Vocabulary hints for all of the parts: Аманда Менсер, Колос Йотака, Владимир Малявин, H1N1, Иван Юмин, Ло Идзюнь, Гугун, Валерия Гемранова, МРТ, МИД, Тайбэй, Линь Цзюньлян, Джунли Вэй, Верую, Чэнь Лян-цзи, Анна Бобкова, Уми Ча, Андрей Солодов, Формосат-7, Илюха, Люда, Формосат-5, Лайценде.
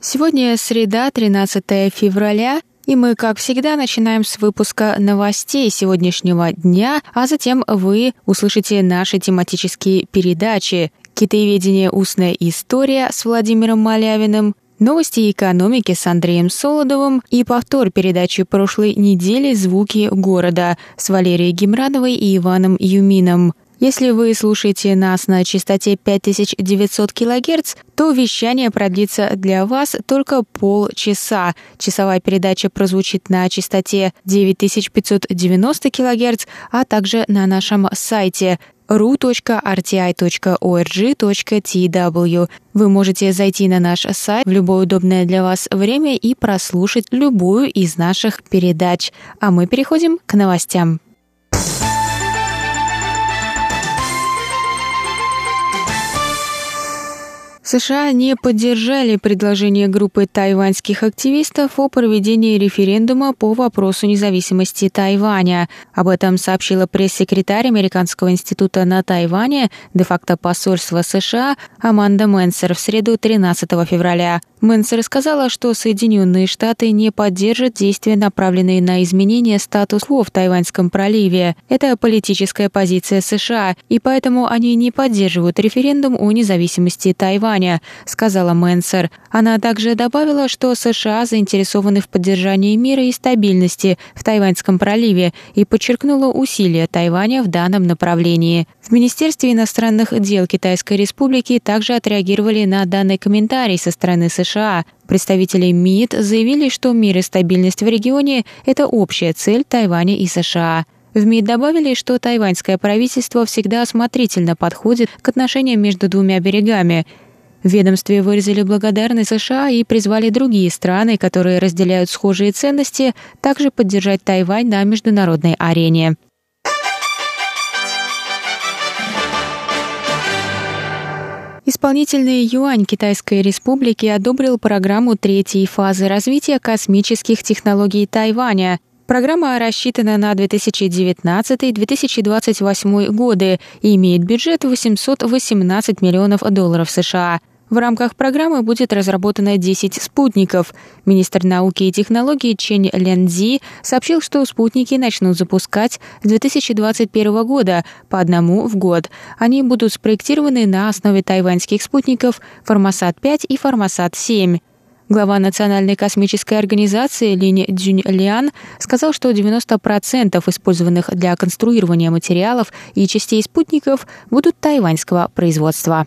Сегодня среда, 13 февраля, и мы, как всегда, начинаем с выпуска новостей сегодняшнего дня, а затем вы услышите наши тематические передачи «Китаеведение. Устная история» с Владимиром Малявиным, новости экономики с Андреем Солодовым и повтор передачи прошлой недели «Звуки города» с Валерией Гемрановой и Иваном Юмином. Если вы слушаете нас на частоте 5900 кГц, то вещание продлится для вас только полчаса. Часовая передача прозвучит на частоте 9590 кГц, а также на нашем сайте ru.rti.org.tw. Вы можете зайти на наш сайт в любое удобное для вас время и прослушать любую из наших передач. А мы переходим к новостям. США не поддержали предложение группы тайваньских активистов о проведении референдума по вопросу независимости Тайваня. Об этом сообщила пресс-секретарь Американского института на Тайване, де-факто посольства США Аманда Менсер в среду 13 февраля. Менсер сказала, что Соединенные Штаты не поддержат действия, направленные на изменение статус-кво в Тайваньском проливе. Это политическая позиция США, и поэтому они не поддерживают референдум о независимости Тайваня, сказала Менсер. Она также добавила, что США заинтересованы в поддержании мира и стабильности в Тайваньском проливе и подчеркнула усилия Тайваня в данном направлении. В Министерстве иностранных дел Китайской Республики также отреагировали на данный комментарий со стороны США. Представители МИД заявили, что мир и стабильность в регионе – это общая цель Тайваня и США. В МИД добавили, что тайваньское правительство всегда осмотрительно подходит к отношениям между двумя берегами. В ведомстве выразили благодарность США и призвали другие страны, которые разделяют схожие ценности, также поддержать Тайвань на международной арене. Исполнительный юань Китайской Республики одобрил программу третьей фазы развития космических технологий Тайваня. Программа рассчитана на 2019-2028 годы и имеет бюджет $818 миллионов США. В рамках программы будет разработано 10 спутников. Министр науки и технологий Чэнь Лян-цзи сообщил, что спутники начнут запускать с 2021 года по одному в год. Они будут спроектированы на основе тайваньских спутников «Формосат-5» и «Формосат-7». Глава Национальной космической организации Линь Цзюньлян сказал, что 90% использованных для конструирования материалов и частей спутников будут тайваньского производства.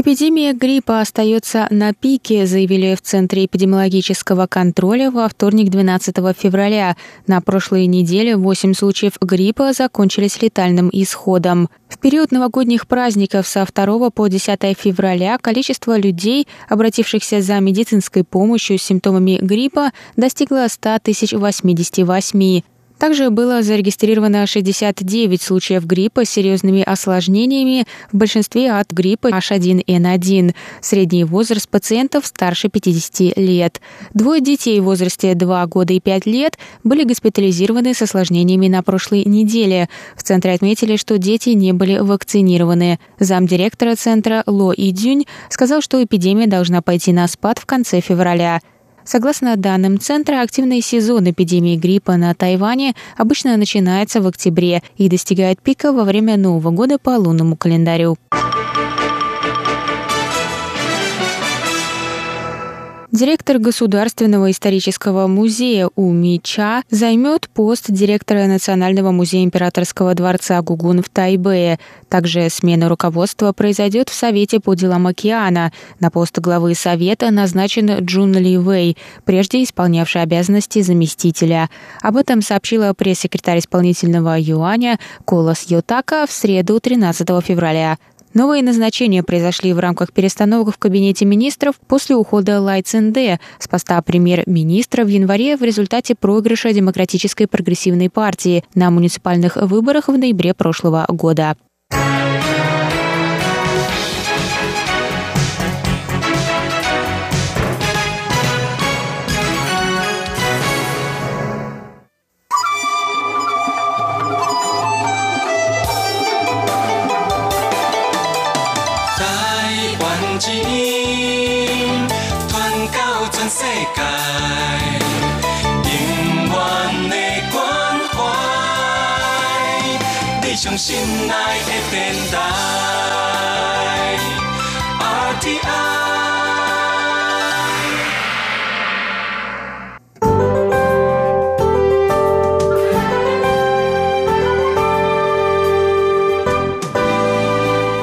Эпидемия гриппа остается на пике, заявили в Центре эпидемиологического контроля во вторник 12 февраля. На прошлой неделе 8 случаев гриппа закончились летальным исходом. В период новогодних праздников со 2 по 10 февраля количество людей, обратившихся за медицинской помощью с симптомами гриппа, достигло 100 088. Также было зарегистрировано 69 случаев гриппа с серьезными осложнениями, в большинстве от гриппа H1N1. Средний возраст пациентов старше 50 лет. 2 детей в возрасте 2 года и 5 лет были госпитализированы с осложнениями на прошлой неделе. В центре отметили, что дети не были вакцинированы. Замдиректора центра Ло Идзюнь сказал, что эпидемия должна пойти на спад в конце февраля. Согласно данным Центра, активный сезон эпидемии гриппа на Тайване обычно начинается в октябре и достигает пика во время Нового года по лунному календарю. Директор Государственного исторического музея Уми Ча займет пост директора Национального музея Императорского дворца Гугун в Тайбэе. Также смена руководства произойдет в Совете по делам океана. На пост главы Совета назначен Джунли Вэй, прежде исполнявший обязанности заместителя. Об этом сообщила пресс-секретарь исполнительного юаня Колос Йотака в среду 13 февраля. Новые назначения произошли в рамках перестановок в кабинете министров после ухода Лайценде с поста премьер-министра в январе в результате проигрыша Демократической прогрессивной партии на муниципальных выборах в ноябре прошлого года.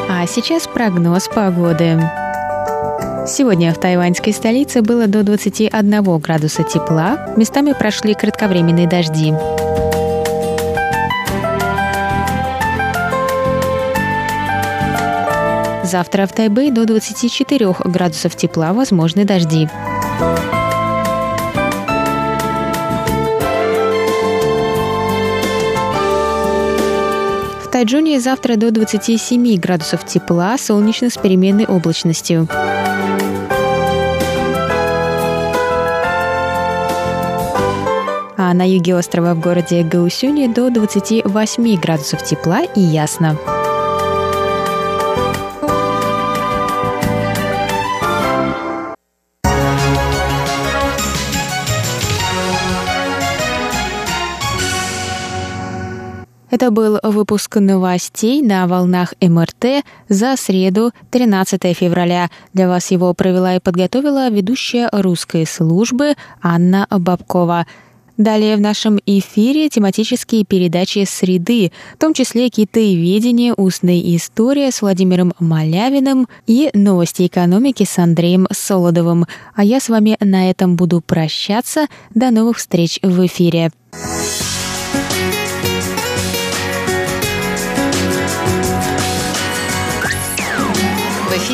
А сейчас прогноз погоды. Сегодня в тайваньской столице было до 21 градуса тепла, местами прошли кратковременные дожди. Завтра в Тайбэе до 24 градусов тепла возможны дожди. В Тайчжуне завтра до 27 градусов тепла, солнечно с переменной облачностью. А на юге острова в городе Гаосюне до 28 градусов тепла и ясно. Это был выпуск новостей на волнах МРТ за среду, 13 февраля. Для вас его провела и подготовила ведущая русской службы Анна Бобкова. Далее в нашем эфире тематические передачи «Среды», в том числе «Китаеведение», «Устная история» с Владимиром Малявиным и «Новости экономики» с Андреем Солодовым. А я с вами на этом буду прощаться. До новых встреч в эфире. В